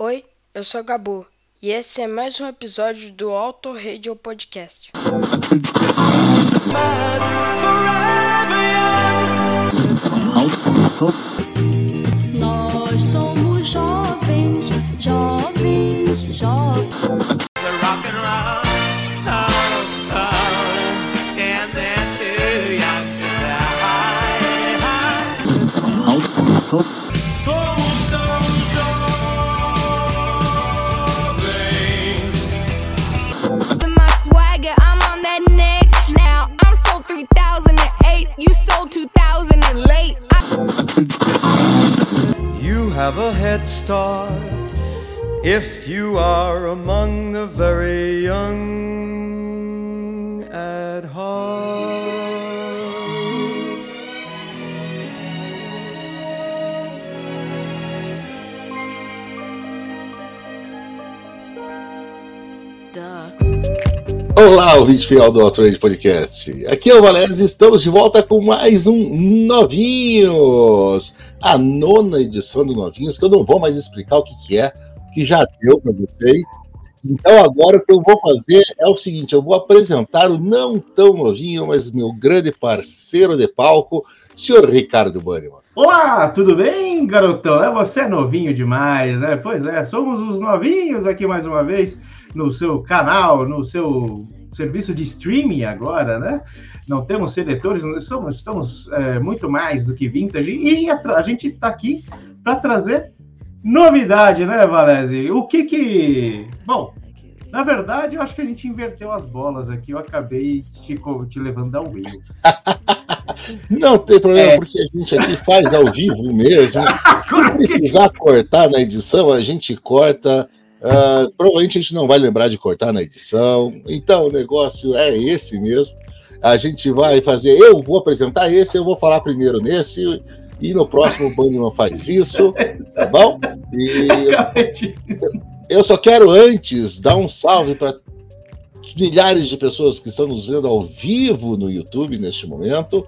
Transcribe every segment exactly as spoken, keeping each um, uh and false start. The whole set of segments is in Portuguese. Oi, eu sou Gabu e esse é mais um episódio do Auto Radio Podcast. Nós somos jovens, jovens, jovens. You have a head start if you are among the very young at heart. Duh. Olá, ouvinte fiel do Outragem Podcast. Aqui é o Valézio e estamos de volta com mais um Novinhos. A nona edição do Novinhos, que eu não vou mais explicar o que, que é, que já deu para vocês. Então agora o que eu vou fazer é o seguinte, eu vou apresentar o não tão novinho, mas meu grande parceiro de palco, senhor Ricardo Bunneman. Olá, tudo bem, garotão? É, você é novinho demais, né? Pois é, somos os novinhos aqui mais uma vez. No seu canal, no seu serviço de streaming agora, né? Não temos seletores, nós somos, estamos é, muito mais do que vintage. E a, a gente está aqui para trazer novidade, né, Valézio? O que que... Bom, na verdade, eu acho que a gente inverteu as bolas aqui. Eu acabei te, te levando ao erro. Não tem problema, é. Porque a gente aqui faz ao vivo mesmo. Se precisar cortar na edição, a gente corta... Uh, provavelmente a gente não vai lembrar de cortar na edição, então o negócio é esse mesmo. A gente vai fazer, eu vou apresentar esse, eu vou falar primeiro nesse, e no próximo o Bunneman faz isso, tá bom? E eu só quero antes dar um salve para milhares de pessoas que estão nos vendo ao vivo no YouTube neste momento,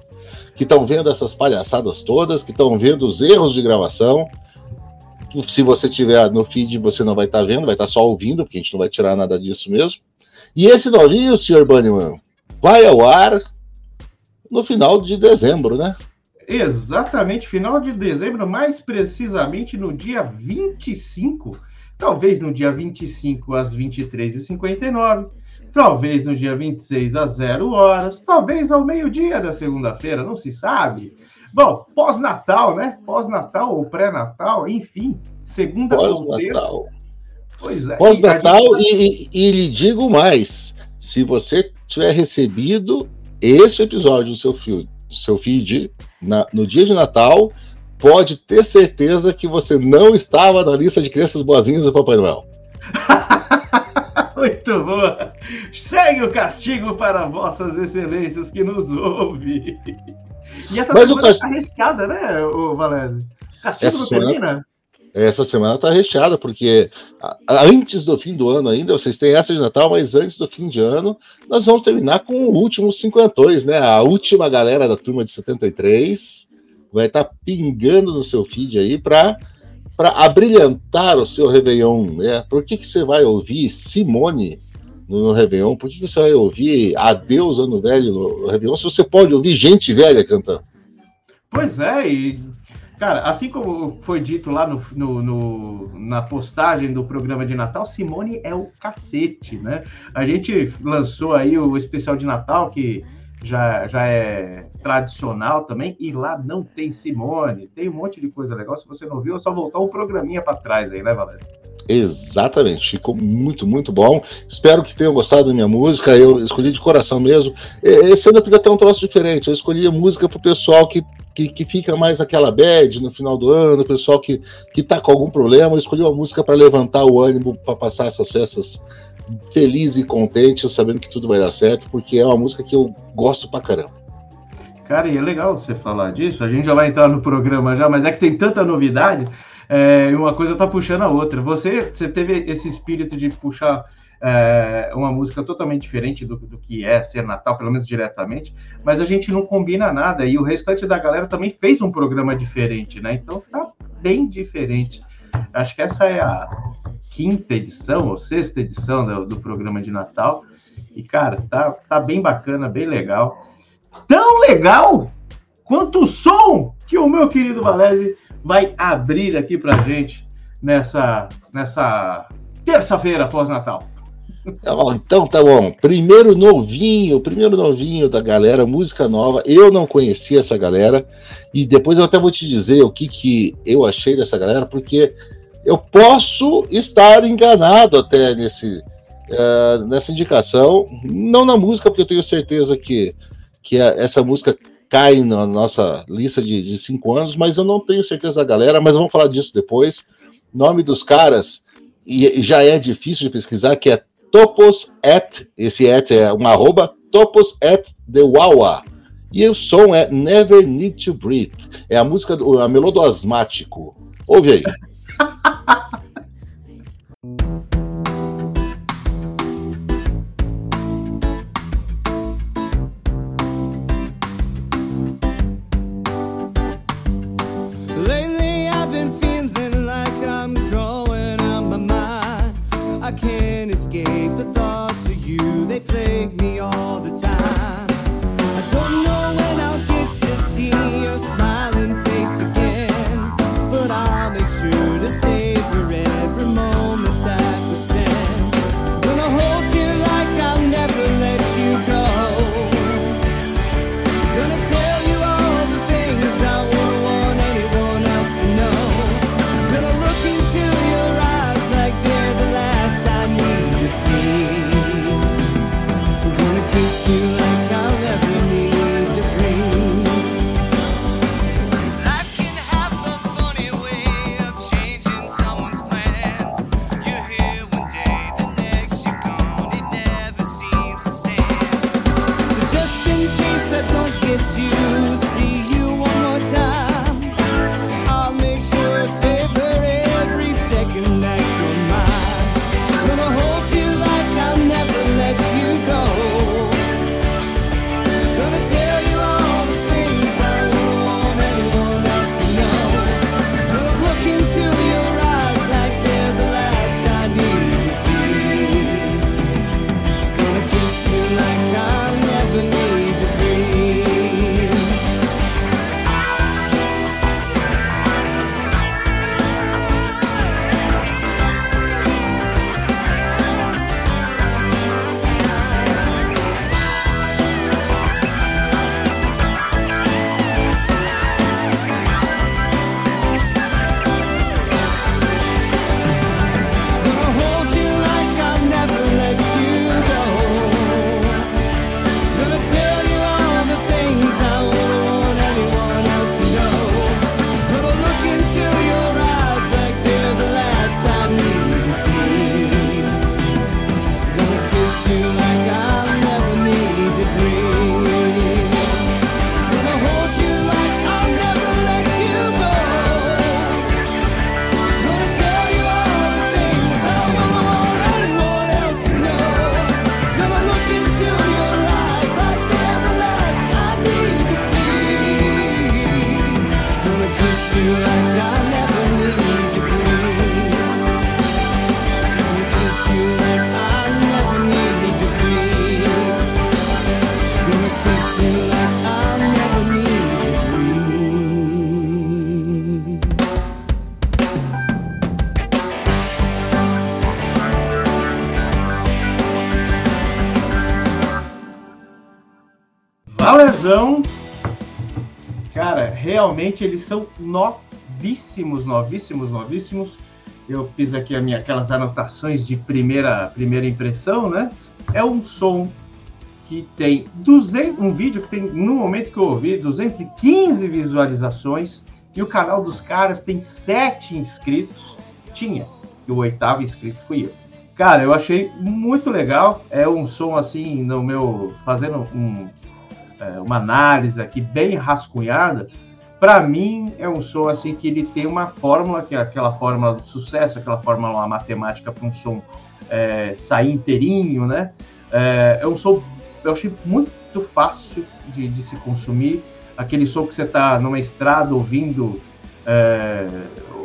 que estão vendo essas palhaçadas todas, que estão vendo os erros de gravação. Se você tiver no feed, você não vai estar vendo, vai estar só ouvindo, porque a gente não vai tirar nada disso mesmo. E esse novinho, senhor Bunneman, vai ao ar no final de dezembro, né? Exatamente, final de dezembro, mais precisamente no dia vinte e cinco. Talvez no dia vinte e cinco às vinte e três e cinquenta e nove, talvez no dia vinte e seis às zero horas, talvez ao meio-dia da segunda-feira, não se sabe. Bom, pós-Natal, né? Pós-Natal ou pré-Natal, enfim, segunda ou terça. Pois é. Pós-Natal e, e, e lhe digo mais, se você tiver recebido esse episódio do seu feed, seu feed na, no dia de Natal... Pode ter certeza que você não estava na lista de crianças boazinhas do Papai Noel. Muito boa! Segue o castigo para vossas excelências que nos ouve. E essa Mas semana está cast... recheada, né, Valério? Castigo essa não semana... termina? Essa semana está recheada, porque antes do fim do ano ainda, vocês têm essa de Natal, mas antes do fim de ano, nós vamos terminar com o último cinquentões, né? A última galera da turma de setenta e três... vai estar tá pingando no seu feed aí para abrilhantar o seu Réveillon, né? Por que, que você vai ouvir Simone no, no Réveillon? Por que, que você vai ouvir Adeus Ano Velho no Réveillon se você pode ouvir gente velha cantando? Pois é, e, cara, assim como foi dito lá no, no, no, na postagem do programa de Natal, Simone é o cacete, né? A gente lançou aí o especial de Natal que... Já, já é tradicional também, e lá não tem Simone, tem um monte de coisa legal. Se você não viu, é só voltar um programinha para trás aí, né, Valézio? Exatamente, ficou muito, muito bom. Espero que tenham gostado da minha música, eu escolhi de coração mesmo. Esse ano eu queria ter um troço diferente, eu escolhi a música pro pessoal que, que, que fica mais naquela bad no final do ano, o pessoal que, que tá com algum problema, eu escolhi uma música para levantar o ânimo, para passar essas festas feliz e contente, sabendo que tudo vai dar certo, porque é uma música que eu gosto pra caramba. Cara, e é legal você falar disso, a gente já vai entrar no programa já, mas é que tem tanta novidade, é, uma coisa tá puxando a outra. Você, você teve esse espírito de puxar é, uma música totalmente diferente do, do que é ser Natal, pelo menos diretamente, mas a gente não combina nada, e o restante da galera também fez um programa diferente, né? Então tá bem diferente. Acho que essa é a quinta edição ou sexta edição do, do programa de Natal. E, cara, tá, tá bem bacana, bem legal. Tão legal quanto o som que o meu querido Valézio vai abrir aqui pra gente nessa, nessa terça-feira pós-Natal. Tá bom, então tá bom. Primeiro novinho, primeiro novinho da galera, música nova. Eu não conhecia essa galera e depois eu até vou te dizer o que, que eu achei dessa galera, porque eu posso estar enganado até nesse, uh, nessa indicação, não na música, porque eu tenho certeza que, que a, essa música cai na nossa lista de, de cinco anos, mas eu não tenho certeza da galera, mas vamos falar disso depois. Nome dos caras, e, e já é difícil de pesquisar, que é Topos at, esse at é uma arroba, Topos at the Wawa. E o som é Never Need to Breathe. É a música, do, a melô do asmático. Ouve aí. Realmente eles são novíssimos, novíssimos, novíssimos. Eu fiz aqui a minha, aquelas anotações de primeira, primeira impressão, né? É um som que tem duzentos, um vídeo que tem, no momento que eu ouvi, duzentas e quinze visualizações. E o canal dos caras tem sete inscritos. Tinha, e o oitavo inscrito fui eu. Cara, eu achei muito legal. É um som assim, no meu, fazendo um, é, uma análise aqui bem rascunhada. Para mim, é um som assim que ele tem uma fórmula, que é aquela fórmula do sucesso, aquela fórmula, uma matemática para um som é, sair inteirinho, né? É, é um som, eu achei muito fácil de, de se consumir. Aquele som que você está numa estrada ouvindo, é,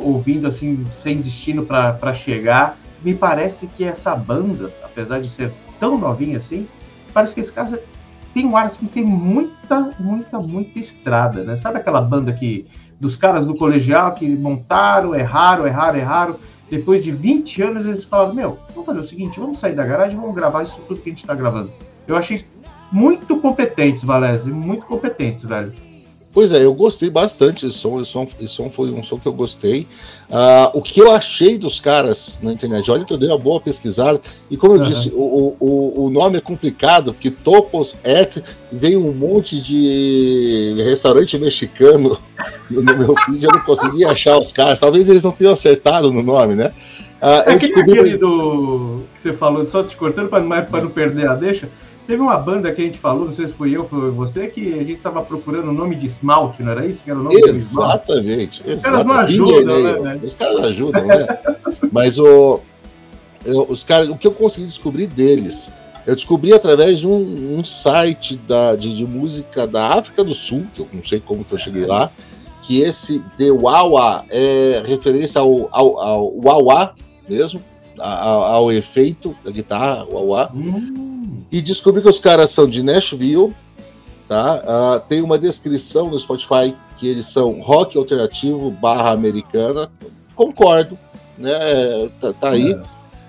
ouvindo assim, sem destino para chegar. Me parece que essa banda, apesar de ser tão novinha assim, parece que esse cara tem um ar assim, tem muita, muita, muita estrada, né? Sabe aquela banda que, dos caras do colegial que montaram, erraram, erraram, erraram, depois de vinte anos eles falaram, meu, vamos fazer o seguinte, vamos sair da garagem e vamos gravar isso tudo que a gente está gravando. Eu achei muito competentes, Valézio, muito competentes, velho. Pois é, eu gostei bastante desse som, esse som, esse som foi um som que eu gostei. Uh, o que eu achei dos caras na internet, olha, eu dei uma boa pesquisada, e como eu uhum. disse, o, o, o nome é complicado, porque Topos at veio um monte de restaurante mexicano no meu vídeo, eu não conseguia achar os caras, talvez eles não tenham acertado no nome, né? Uh, é eu descobri... aquele do que você falou, só te cortando para não perder a deixa. Teve uma banda que a gente falou, não sei se foi eu, foi você, que a gente estava procurando o nome de esmalte, não era isso? Que era o nome exatamente, de esmalte. Exatamente. Os caras não ajudam, né? Os caras não ajudam, né? Mas o, eu, os caras, o que eu consegui descobrir deles, eu descobri através de um, um site da, de, de música da África do Sul, que eu não sei como que eu cheguei lá, que esse The Wawa é referência ao, ao, ao Wawa mesmo, ao, ao efeito da guitarra, Wawa. Hum. E descobri que os caras são de Nashville, tá? Uh, tem uma descrição no Spotify que eles são rock alternativo barra americana, concordo, né? Tá, tá aí, é.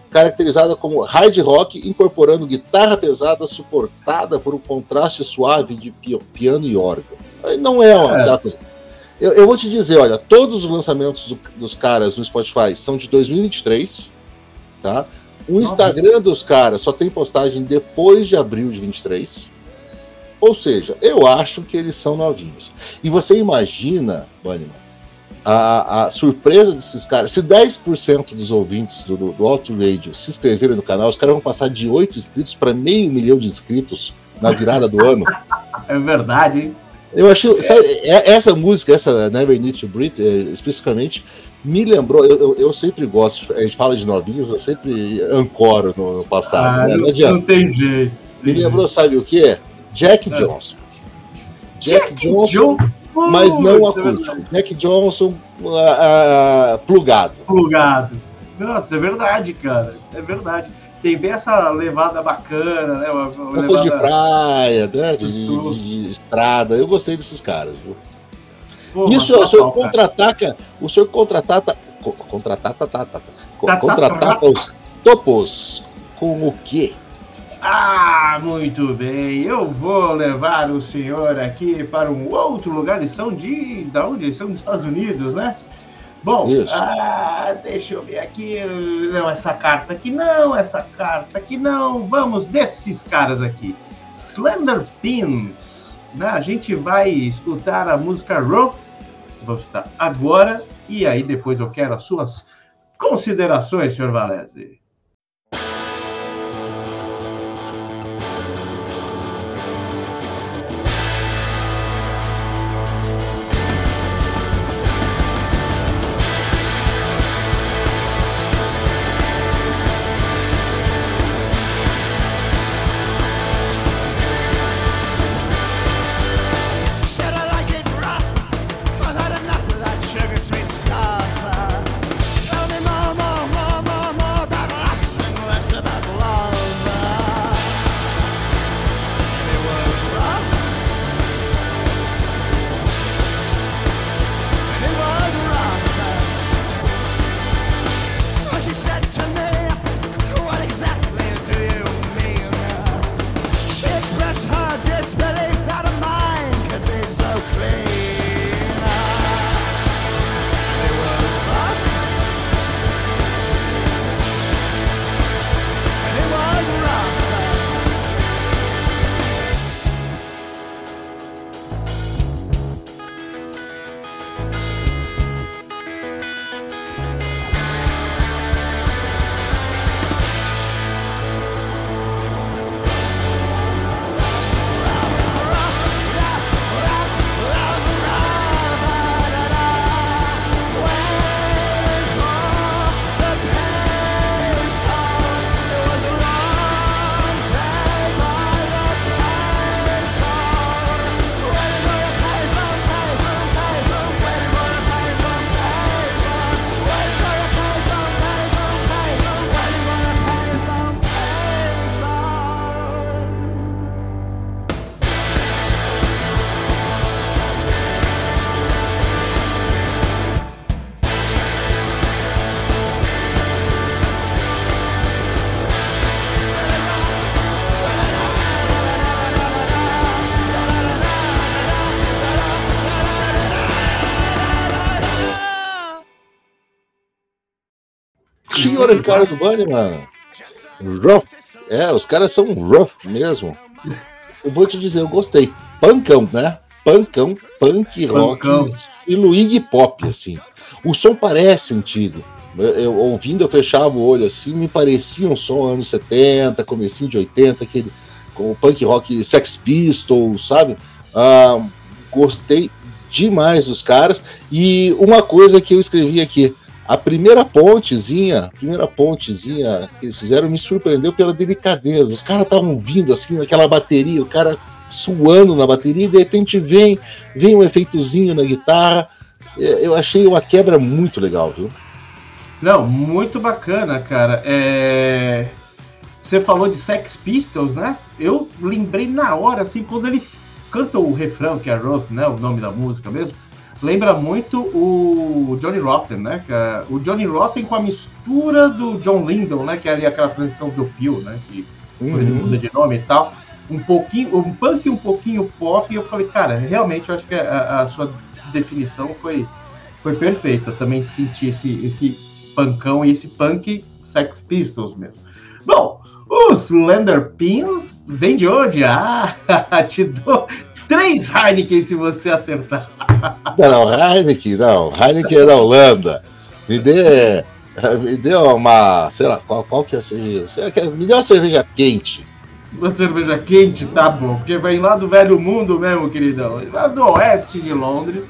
Caracterizada como hard rock, incorporando guitarra pesada suportada por um contraste suave de piano e órgão. Não é uma é. coisa. Eu, eu vou te dizer, olha, todos os lançamentos do, dos caras no Spotify são de dois mil e vinte e três, tá? O Instagram Nossa. dos caras só tem postagem depois de abril de vinte e três. Ou seja, eu acho que eles são novinhos. E você imagina, Bunneman, a, a surpresa desses caras. Se dez por cento dos ouvintes do, do, do Auto Radio se inscreverem no canal, os caras vão passar de oito inscritos para meio milhão de inscritos na virada do ano. É verdade, hein? Eu achei. Sabe, essa música, essa Never Need to Breathe, especificamente, me lembrou, eu, eu, eu sempre gosto, a gente fala de novinhos, eu sempre ancoro no, no passado, ah, né? Não adianta. Não tem jeito. Me lembrou, sabe o quê? Jack é. Johnson. Jack, Jack Johnson, John... mas não acústico. Jack Johnson uh, uh, plugado. Plugado. Nossa, é verdade, cara. É verdade. Tem bem essa levada bacana, né? Uma, uma levada de praia, né? De, de, de estrada. Eu gostei desses caras, viu? Pô, isso, o senhor contra-ataca, o senhor contra-ataca, contra-ataca, contra-ataca, contra-ataca os Topos com o quê? Ah, muito bem, eu vou levar o senhor aqui para um outro lugar, eles são de, da onde? Eles são dos Estados Unidos, né? Bom, ah, deixa eu ver aqui, não, essa carta aqui não, essa carta aqui não, vamos desses caras aqui, Slender Pins. A gente vai escutar a música Roto, vamos escutar agora, e aí depois eu quero as suas considerações, senhor Valézio. senhor Ricardo Bunneman. Rough. É, os caras são rough mesmo. Eu vou te dizer, eu gostei. Pancão, né? Pancão, punk rock, Pancão. Estilo Iggy Pop, assim. O som parece antigo. Eu, eu, ouvindo, eu fechava o olho assim, me parecia um som anos setenta, comecinho de oitenta, aquele com o punk rock, Sex Pistols, sabe? Ah, gostei demais dos caras. E uma coisa que eu escrevi aqui, a primeira pontezinha, a primeira pontezinha que eles fizeram me surpreendeu pela delicadeza. Os caras estavam vindo assim naquela bateria, o cara suando na bateria e de repente vem, vem um efeitozinho na guitarra. Eu achei uma quebra muito legal, viu? Não, muito bacana, cara. É... Você falou de Sex Pistols, né? Eu lembrei na hora, assim, quando ele canta o refrão, que é Roth, né? O nome da música mesmo. Lembra muito o Johnny Rotten, né? O Johnny Rotten com a mistura do John Lydon, né? Que é ali aquela transição do Peel, né? Que uhum. ele muda de nome e tal. Um pouquinho, um punk e um pouquinho pop. E eu falei, cara, realmente eu acho que a, a sua definição foi, foi perfeita. Eu também senti esse, esse pancão e esse punk Sex Pistols mesmo. Bom, os Slender Pins vem de onde? Ah, te dou... Três Heineken se você acertar. Não, Heineken não. Heineken é da Holanda. Me dê, me dê uma... Sei lá, qual, qual que é a cerveja? Me dê uma cerveja quente. Uma cerveja quente, tá bom. Porque vem lá do velho mundo mesmo, queridão. Lá do oeste de Londres.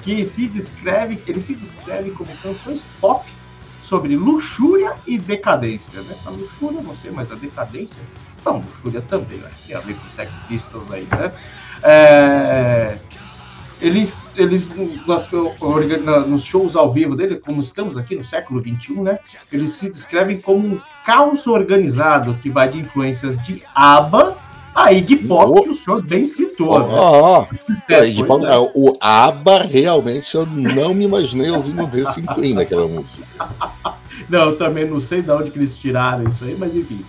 Que se descreve, ele se descreve como canções pop sobre luxúria e decadência, né? A luxúria, não sei, mas a decadência... Não, luxúria também, acho que tem a ver com o Sex Pistols aí, né? É, eles, eles nas, nos shows ao vivo dele, como estamos aqui no século vinte e um, né, eles se descrevem como um caos organizado que vai de influências de ABBA a Iggy Pop, oh, que o senhor bem citou. Oh, né? oh, oh. É, Iggy Pop, né? O ABBA realmente eu não me imaginei ouvindo ver cinquenta naquela música. Não, eu também não sei de onde que eles tiraram isso aí, mas enfim,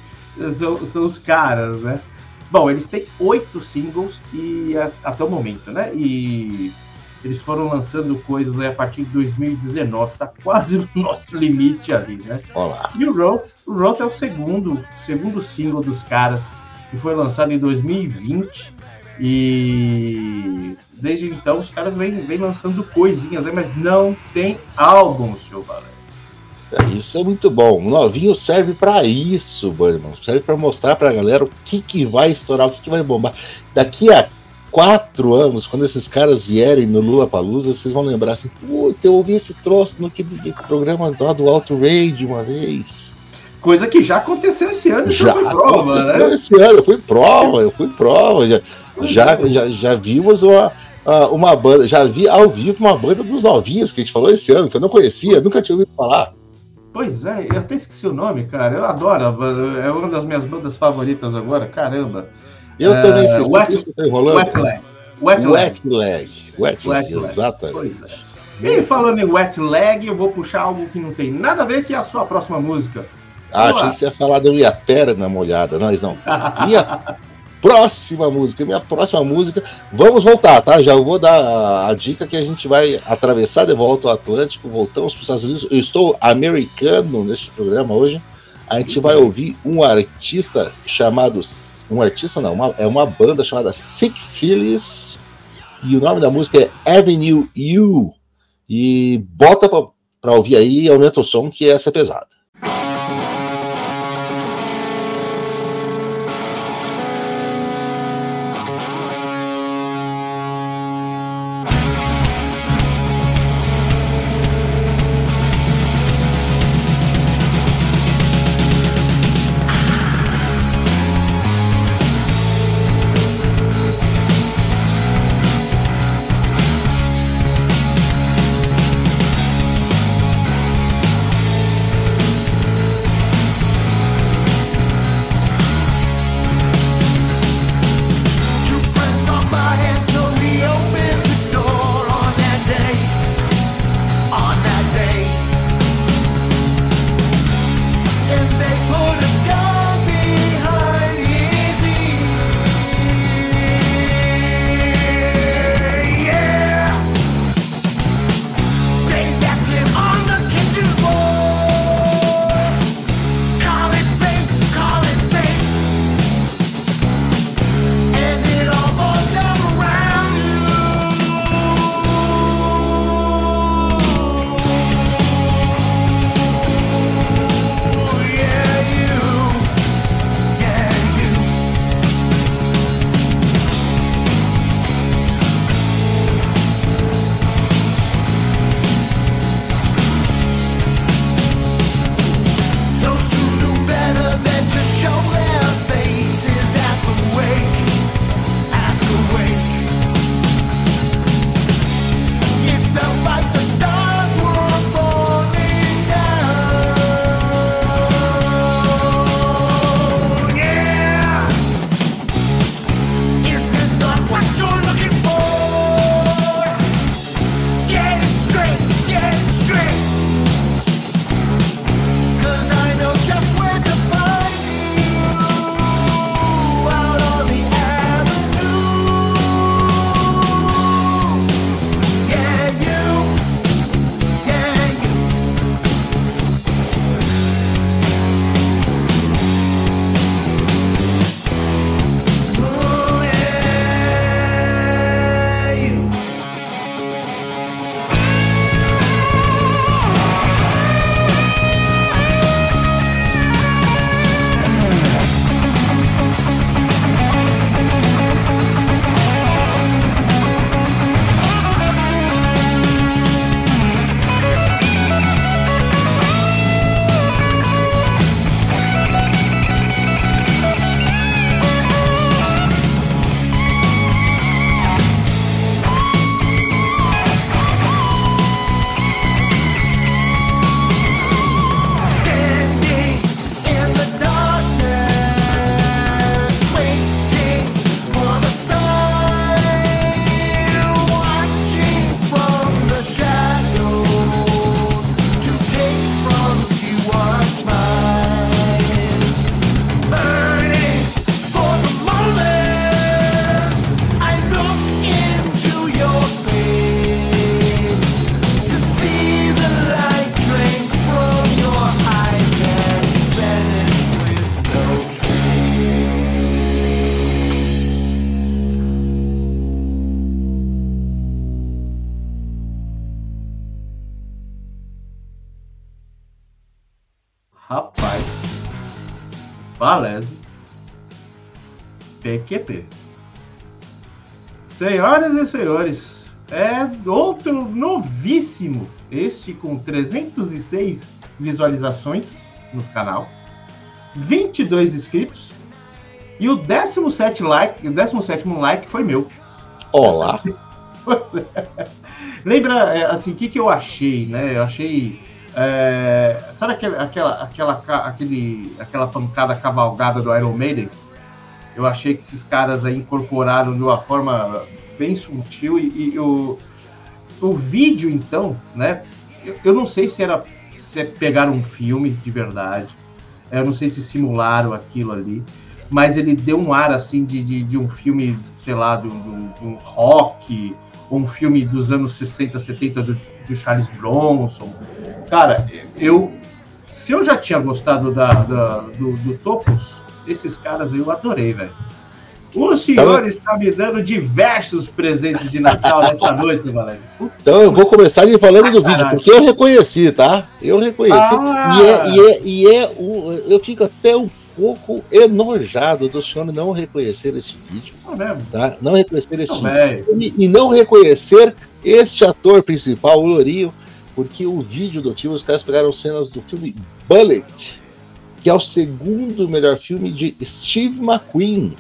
são, são os caras, né? Bom, eles têm oito singles e, a, até o momento, né? E eles foram lançando coisas aí a partir de dois mil e dezenove, tá quase no nosso limite ali, né? Olá. E o Roth, o Roth é o segundo, segundo single dos caras, que foi lançado em dois mil e vinte. E desde então os caras vêm, vêm lançando coisinhas aí, mas não tem álbum, seu Valézio. Isso é muito bom. O Novinho serve pra isso, Bunneman. Serve pra mostrar pra galera o que que vai estourar, o que que vai bombar. Daqui a quatro anos, quando esses caras vierem no Lollapalooza, vocês vão lembrar assim, puta, eu ouvi esse troço no que, que programa lá do Auto Radio uma vez. Coisa que já aconteceu esse ano, já foi prova, né? Já aconteceu esse ano, eu fui prova, eu fui prova. Já, já, já, já vimos uma... uma banda, já vi ao vivo uma banda dos Novinhos, que a gente falou esse ano, que eu não conhecia, nunca tinha ouvido falar. Pois é, eu até esqueci o nome, cara. Eu adoro, é uma das minhas bandas favoritas agora, caramba. Eu uh, também esqueci, Wet, isso que tá enrolando. Wet Leg. Wet Leg. Wet Leg, Wet Leg, exatamente. É. E falando em Wet Leg, eu vou puxar algo que não tem nada a ver, que é a sua próxima música. Ah, Olá. Achei que você ia falar da minha perna molhada. Não, não. Minha próxima música, minha próxima música. Vamos voltar, tá? Já vou dar a dica que a gente vai atravessar de volta o Atlântico, voltamos para os Estados Unidos. Eu estou americano neste programa hoje. A gente vai ouvir um artista chamado... Um artista não, uma, é uma banda chamada Sick Feels. E o nome da música é Avenue U. E bota para ouvir aí e aumenta o som, que essa é pesada. Valézio, P Q P. Senhoras e senhores, é outro novíssimo, este com trezentos e seis visualizações no canal, vinte e dois inscritos e o décimo sétimo like, o décimo sétimo like foi meu. Olá! Lembra, assim, o que, que eu achei, né? Eu achei... É, sabe aquela, aquela, aquela, aquele, aquela pancada cavalgada do Iron Maiden? Eu achei que esses caras aí incorporaram de uma forma bem sutil e, e o, o vídeo, então, né? Eu, eu não sei se era se pegaram um filme de verdade, eu não sei se simularam aquilo ali, mas ele deu um ar, assim, de, de, de um filme, sei lá, de um, de um rock, ou um filme dos anos sessenta, setenta do, do Charles Bronson. Cara, eu, se eu já tinha gostado da, da, do, do Topos, esses caras eu adorei, velho. O senhor então... está me dando diversos presentes de Natal nessa noite, Valério. Então eu vou começar lhe falando do ah, vídeo, caraca. Porque eu reconheci, tá? Eu reconheci. Ah. E, é, e, é, e é o, eu fico até um pouco enojado do senhor não reconhecer esse vídeo. Não, mesmo. Tá? Não reconhecer esse vídeo. E, e não reconhecer este ator principal, o Lourinho, porque o vídeo do filme, os caras pegaram cenas do filme Bullet, que é o segundo melhor filme de Steve McQueen.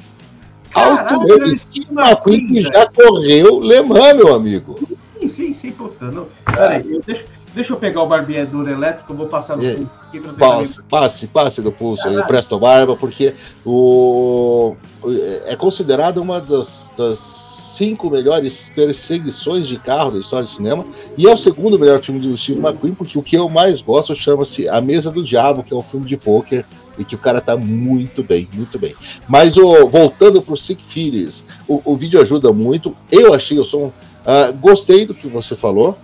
Caralho, Auto Radio, Steve McQueen, que já correu Le Mans, meu amigo. Sim, sim, sim, portanto. Peraí, eu deixo, deixa eu pegar o barbeador elétrico, eu vou passar no pulso aqui pra pegar. Passe, passe, passe do pulso aí, presta o barba, porque o, é considerado uma das... das cinco melhores perseguições de carro da história do cinema, e é o segundo melhor filme do Steve McQueen, porque o que eu mais gosto chama-se A Mesa do Diabo, que é um filme de pôquer, e que o cara tá muito bem, muito bem. Mas oh, voltando pro Sick Feels, o, o vídeo ajuda muito, eu achei o som, uh, gostei do que você falou,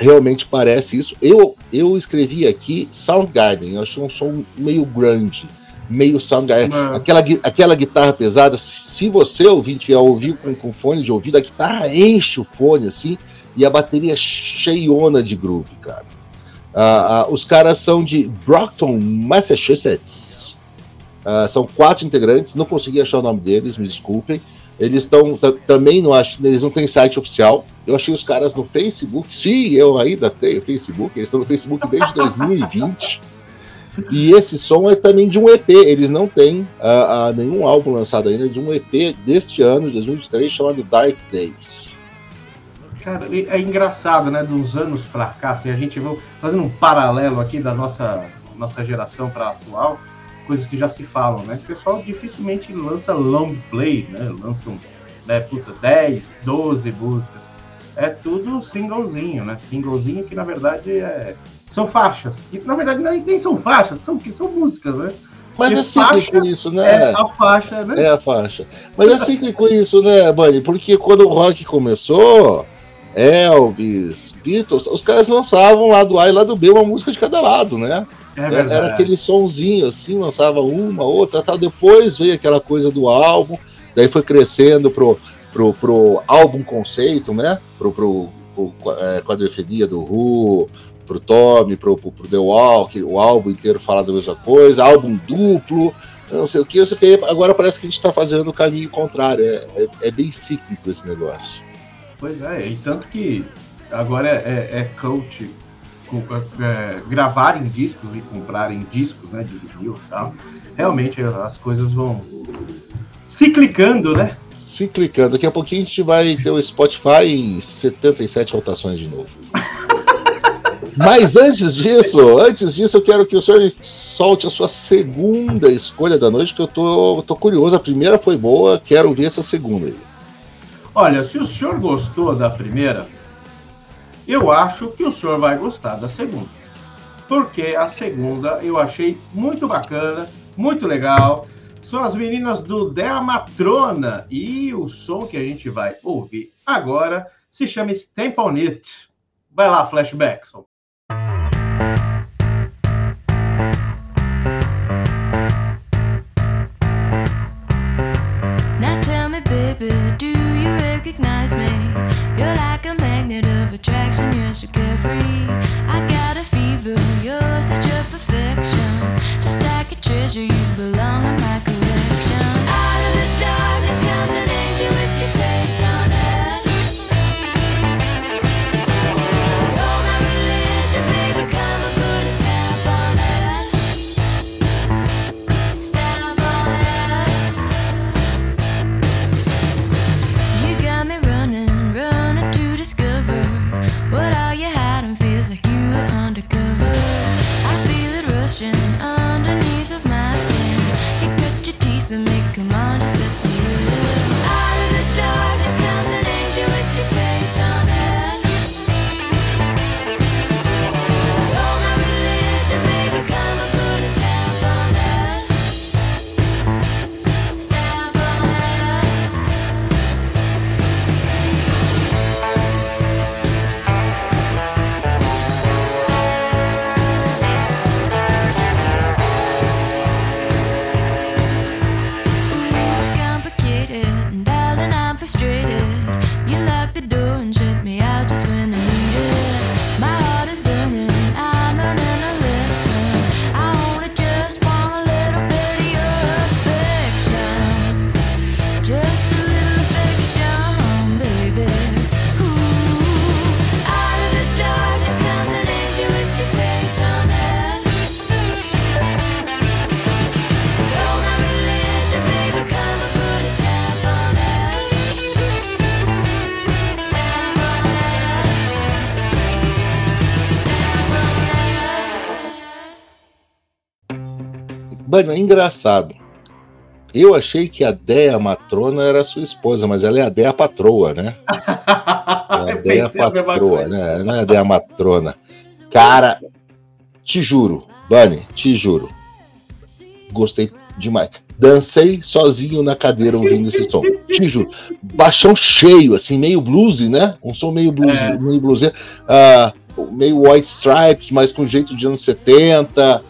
realmente parece isso, eu, eu escrevi aqui Soundgarden, eu achei um som meio grande, meio Soundgarden, aquela, aquela guitarra pesada, se você ouvir, tiver ouvido com, com fone de ouvido, a guitarra enche o fone, assim, e a bateria cheiona de groove, cara. Ah, ah, os caras são de Brockton, Massachusetts, ah, são quatro integrantes, não consegui achar o nome deles, me desculpem, eles estão, t- também não acho, eles não têm site oficial, eu achei os caras no Facebook, sim, eu ainda tenho Facebook, eles estão no Facebook desde dois mil e vinte, e esse som é também de um E P, eles não têm uh, uh, nenhum álbum lançado ainda, é de um E P deste ano, de dois mil e vinte e três, chamado Dark Days. Cara, é engraçado, né, de uns anos pra cá, assim, a gente vai fazendo um paralelo aqui da nossa, nossa geração pra atual, coisas que já se falam, né, o pessoal dificilmente lança long play, né, lançam, né, puta, dez, doze músicas, é tudo singlezinho, né, singlezinho que na verdade é... São faixas, que na verdade nem são faixas, são, são músicas, né? Mas porque é simples com isso, né? É a faixa, né? É a faixa. Mas é simples com isso, né, Bunny? Porque quando o rock começou, Elvis, Beatles, os caras lançavam lá do A e lá do B uma música de cada lado, né? É verdade. Era aquele sonzinho assim, lançava uma, outra, tal. Depois veio aquela coisa do álbum, daí foi crescendo pro, pro, pro álbum conceito, né? Pro, pro, pro é, Quadrifolia do Who... pro Tommy, pro, pro, pro The Walk, o álbum inteiro fala da mesma coisa, álbum duplo, não sei o que, não sei o que. Agora parece que a gente tá fazendo o caminho contrário, é, é, é bem cíclico esse negócio. Pois é, e tanto que agora é, é, é coach com, é, gravarem discos e comprarem discos, né, de vinil e tal, realmente as coisas vão ciclicando, né? Ciclicando, daqui a pouquinho a gente vai ter o Spotify em setenta e sete rotações de novo. Mas antes disso, antes disso, eu quero que o senhor solte a sua segunda escolha da noite, que eu tô, tô curioso. A primeira foi boa, quero ver essa segunda aí. Olha, se o senhor gostou da primeira, eu acho que o senhor vai gostar da segunda. Porque a segunda eu achei muito bacana, muito legal. São as meninas do Dea Matrona. E o som que a gente vai ouvir agora se chama Stamp on It. Vai lá, Flashbackson. Attraction, you're so carefree. I got a fever, you're such a perfection. Just like a treasure, you belong. Mano, é engraçado. Eu achei que a Dea Matrona era sua esposa, mas ela é a Dea Patroa, né? É a Dea Patroa, né? Não é a Dea Matrona. Cara, te juro, Bunny, te juro. Gostei demais. Dancei sozinho na cadeira ouvindo esse som. Te juro. Baixão cheio, assim, meio bluesy, né? Um som meio bluesy, é. meio bluesy. Uh, meio White Stripes, mas com jeito de anos setenta.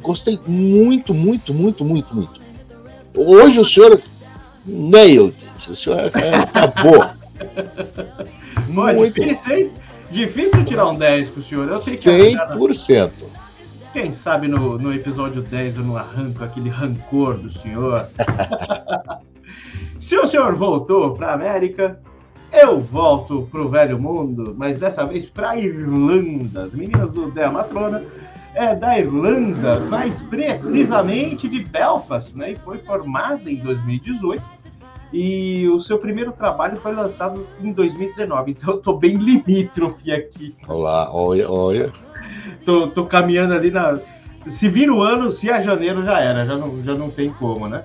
Gostei muito, muito, muito, muito, muito. Hoje o senhor nailed it. O senhor acabou. Mano, muito difícil, hein? Difícil tirar um dez pro senhor. Eu sei que cem por cento. Quem sabe no, no episódio dez eu não arranco aquele rancor do senhor. Se o senhor voltou para a América, eu volto para o velho mundo, mas dessa vez para a Irlanda. As meninas do Dea Matrona é da Irlanda, mais precisamente de Belfast, né? E foi formada em dois mil e dezoito e o seu primeiro trabalho foi lançado em dois mil e dezenove. Então eu tô bem limítrofe aqui. Olá, olha, olha. Tô, tô caminhando ali na... Se vira o ano, se é janeiro, já era. Já não, já não tem como, né?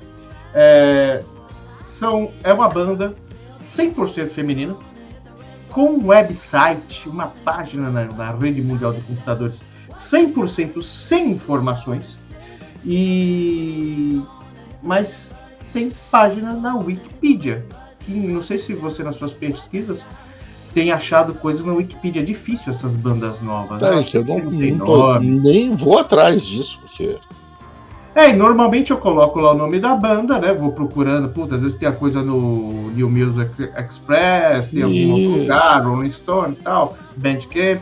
É, são, é uma banda cem por cento feminina, com um website, uma página na, na rede mundial de computadores cem por cento sem informações, e... mas tem página na Wikipedia. Que não sei se você, nas suas pesquisas... tem achado coisas na Wikipedia. É difícil essas bandas novas. É, né? Eu não, não tô, nem vou atrás disso, porque... É, e normalmente eu coloco lá o nome da banda, né? Vou procurando, puta, às vezes tem a coisa no New Music Express, tem algum outro lugar, Rolling Stone e tal, Bandcamp.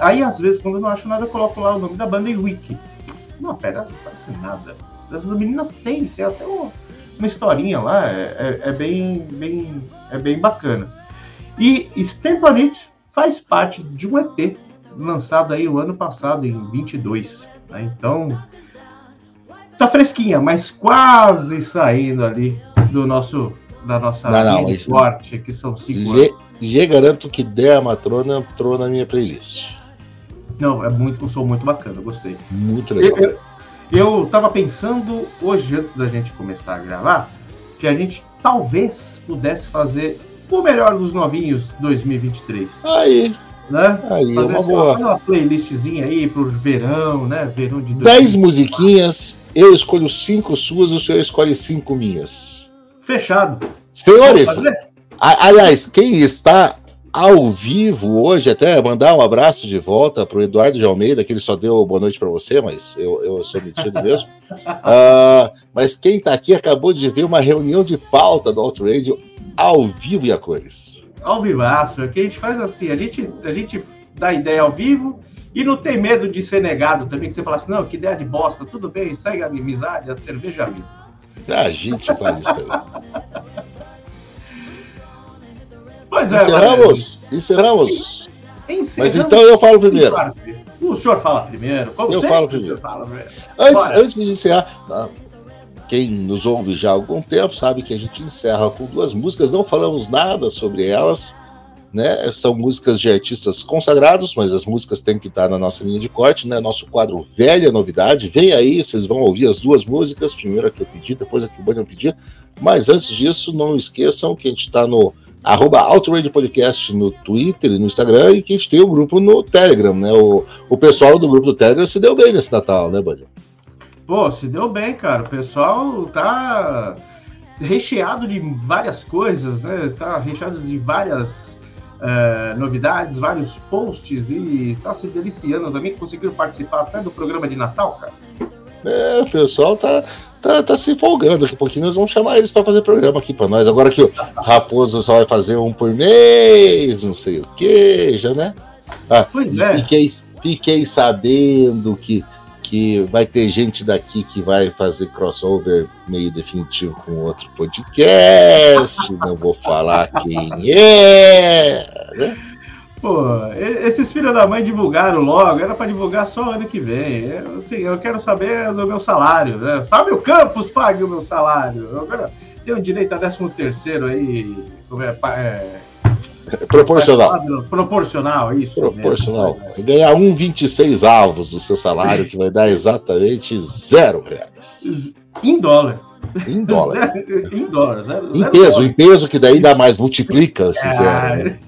Aí, às vezes, quando eu não acho nada, eu coloco lá o nome da banda em Wiki. Não, pera, não parece nada. Essas meninas têm, tem até uma, uma historinha lá, é, é, é, bem, bem, é bem bacana. E Stamp on It faz parte de um E P lançado aí o ano passado, em vinte e dois, né? Então, tá fresquinha, mas quase saindo ali do nosso, da nossa forte, que são cinco anos. E garanto que Dea Matrona entrou na minha playlist. Não, é muito, um som muito bacana, gostei. Muito legal. Eu, eu tava pensando hoje, antes da gente começar a gravar, que a gente talvez pudesse fazer... o melhor dos novinhos dois mil e vinte e três. Aí. Né? Aí fazer é uma boa. Fazer uma playlistzinha aí pro verão, né? Verão de dez musiquinhas, eu escolho cinco suas, o senhor escolhe cinco minhas. Fechado. Senhores, aliás, quem está ao vivo hoje, até mandar um abraço de volta pro Eduardo de Almeida, que ele só deu boa noite para você, mas eu, eu sou metido mesmo. Uh, mas quem tá aqui acabou de ver uma reunião de pauta do Auto Radio ao vivo e a cores. Ao vivaço, é que a gente faz assim, a gente, a gente dá ideia ao vivo e não tem medo de ser negado também, que você fala assim, não, que ideia de bosta, tudo bem, segue a amizade, a cerveja mesmo. A gente faz isso também. Pois é, encerramos, Valézio. encerramos. Encerramos. Mas então eu falo primeiro. O senhor fala primeiro. Como eu falo primeiro. Fala primeiro. Antes, antes de encerrar... Não. Quem nos ouve já há algum tempo sabe que a gente encerra com duas músicas, não falamos nada sobre elas, né? São músicas de artistas consagrados, mas as músicas têm que estar na nossa linha de corte, né? Nosso quadro Velha Novidade. Vem aí, vocês vão ouvir as duas músicas, primeiro a que eu pedi, depois a que o Bunny eu pedi. Mas antes disso, não esqueçam que a gente está no arroba Auto Radio Podcast no Twitter e no Instagram, e que a gente tem o grupo no Telegram, né? O, o pessoal do grupo do Telegram se deu bem nesse Natal, né, Bunny? Pô, se deu bem, cara. O pessoal tá recheado de várias coisas, né? Tá recheado de várias uh, novidades, vários posts, e tá se deliciando também. Conseguiram participar até do programa de Natal, cara. É, o pessoal tá, tá, tá se empolgando. Daqui a pouquinho nós vamos chamar eles pra fazer programa aqui pra nós. Agora que o Raposo só vai fazer um por mês, não sei o que, já, né? Ah, pois é. Fiquei, fiquei sabendo que que vai ter gente daqui que vai fazer crossover meio definitivo com outro podcast, não vou falar quem é, né? Pô, esses filhos da mãe divulgaram logo, era para divulgar só ano que vem, eu, assim, eu quero saber do meu salário, né? Fábio Campos pague o meu salário, eu tenho direito a décimo terceiro aí, como é, é Proporcional. Proporcional, isso. Proporcional. Mesmo. Ganhar um vírgula vinte e seis avos do seu salário, que vai dar exatamente zero reais. Em dólar. Em dólar. Zero, em dólar. Zero, em zero peso, dólar. Em peso, que daí dá mais, multiplica esse zero. Né?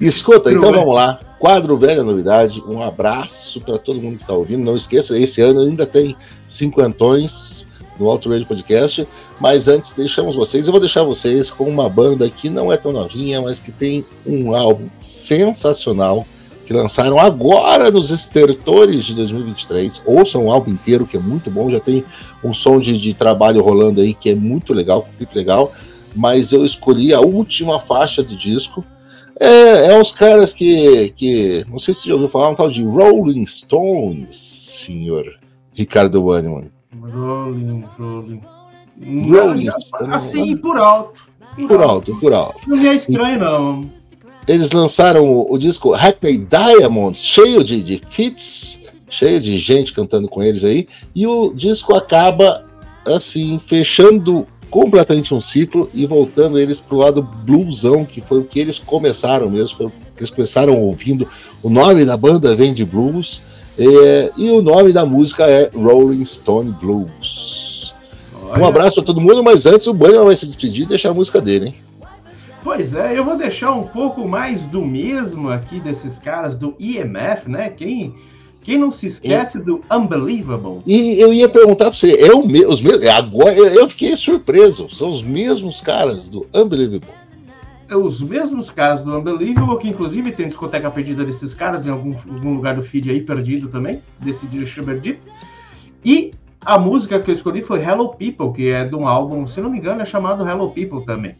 Escuta, então vamos lá. Quadro Velha Novidade, um abraço para todo mundo que está ouvindo. Não esqueça, esse ano ainda tem cinquentões no Auto Radio Podcast, mas antes deixamos vocês, eu vou deixar vocês com uma banda que não é tão novinha, mas que tem um álbum sensacional, que lançaram agora nos estertores de dois mil e vinte e três. Ouçam o álbum inteiro, que é muito bom, já tem um som de, de trabalho rolando aí, que é muito legal, muito legal, mas eu escolhi a última faixa do disco. É, é os caras que, que, não sei se você já ouviu falar, um tal de Rolling Stones, senhor Ricardo Bunneman. Rolling, Rolling. Rolling Stones. Assim, por alto. Por, por alto, alto, por alto. Não é estranho, não. Eles lançaram o, o disco Hackney Diamonds, cheio de, de feats, cheio de gente cantando com eles aí, e o disco acaba, assim, fechando completamente um ciclo e voltando eles pro lado bluesão, que foi o que eles começaram mesmo, foi o que eles começaram ouvindo. O nome da banda vem de blues, é, e o nome da música é Rolling Stone Blues. Olha. Um abraço para todo mundo, mas antes o Bunneman vai se despedir e deixar a música dele, hein? Pois é, eu vou deixar um pouco mais do mesmo aqui desses caras do I M F, né? Quem... Quem não se esquece e, do Unbelievable? E eu ia perguntar para você, é o me, os mesmos, agora eu, eu fiquei surpreso, são os mesmos caras do Unbelievable. Os mesmos caras do Unbelievable, que inclusive tem discoteca perdida desses caras em algum, algum lugar do feed aí perdido também, desse disco perdido. E a música que eu escolhi foi Hello People, que é de um álbum, se não me engano, é chamado Hello People também.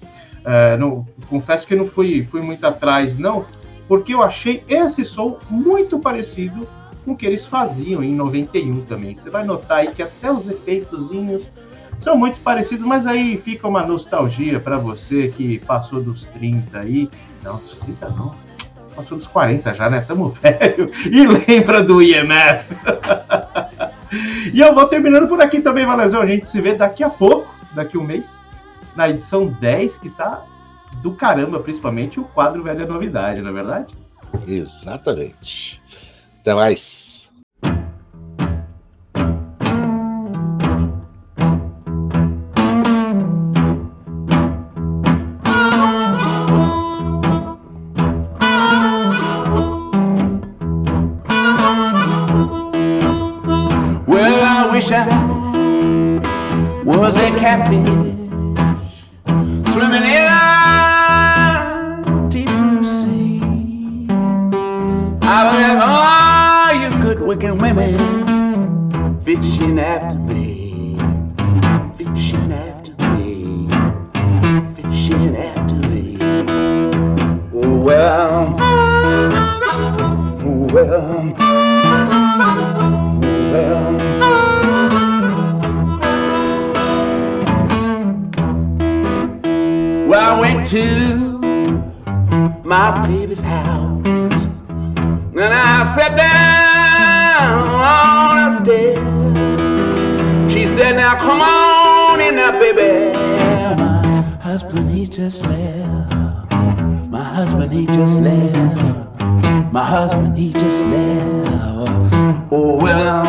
Uh, não, confesso que não fui, fui muito atrás, não, porque eu achei esse som muito parecido com o que eles faziam em noventa e um também. Você vai notar aí que até os efeitozinhos são muito parecidos, mas aí fica uma nostalgia para você que passou dos trinta aí. Não, dos trinta não. Passou dos quarenta já, né? Tamo velho. E lembra do I M F. E eu vou terminando por aqui também, Valézio. A gente se vê daqui a pouco, daqui um mês, na edição dez, que tá do caramba, principalmente o quadro Velha Novidade, não é verdade? Exatamente. Até mais. Well, I wish I was a catfish swimming in a deep blue sea. I would have wicked women fishing after me, fishing after me, fishing after me. Oh well, oh well, oh well. Well, I went to my baby's house and I sat down on a stair. She said, now come on in there, baby. My husband, he just left. My husband, he just left. My husband, he just left. Oh, well.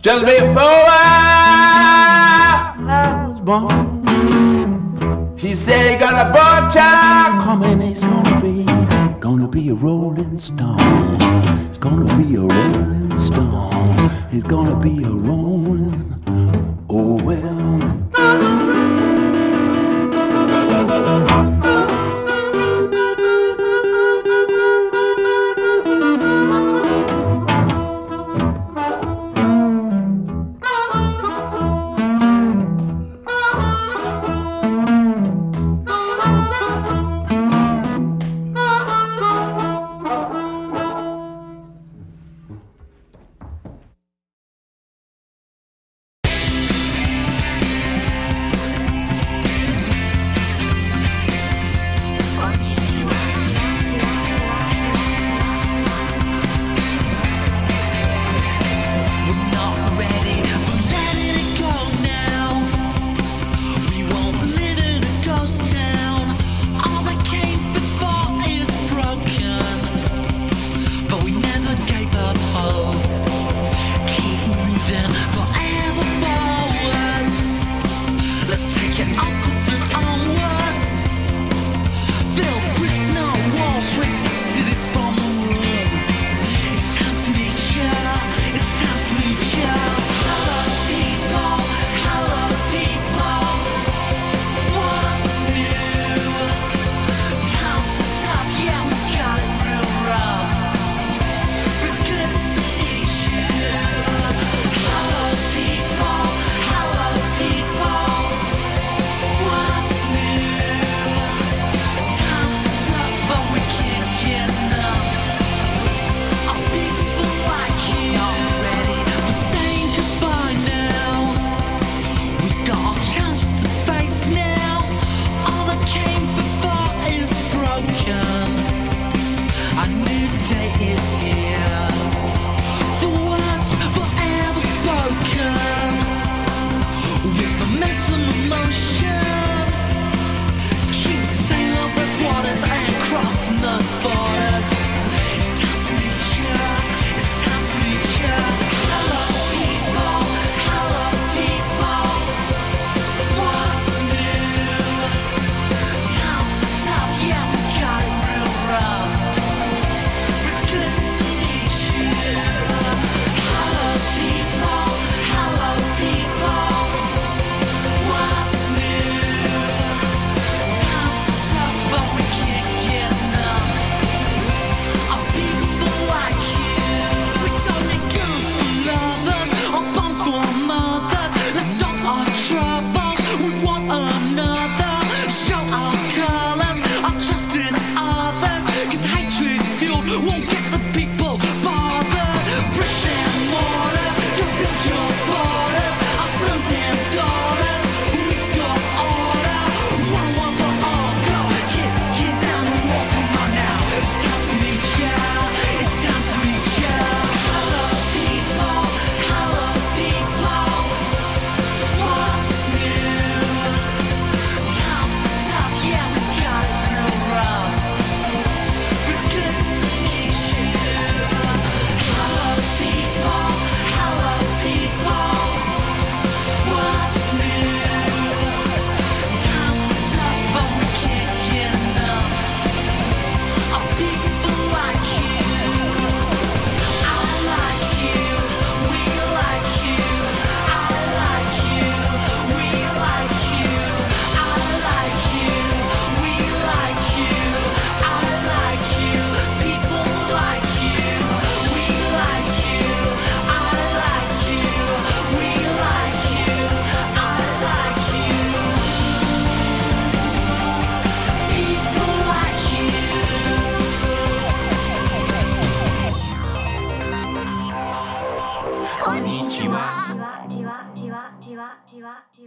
Just before I was born, she said, you got a boy child coming, it's gonna be, gonna be a rolling stone. It's gonna be a rolling stone. It's gonna be a rolling, oh well.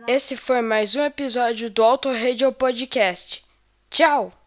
Esse foi mais um episódio do Auto Radio Podcast. Tchau!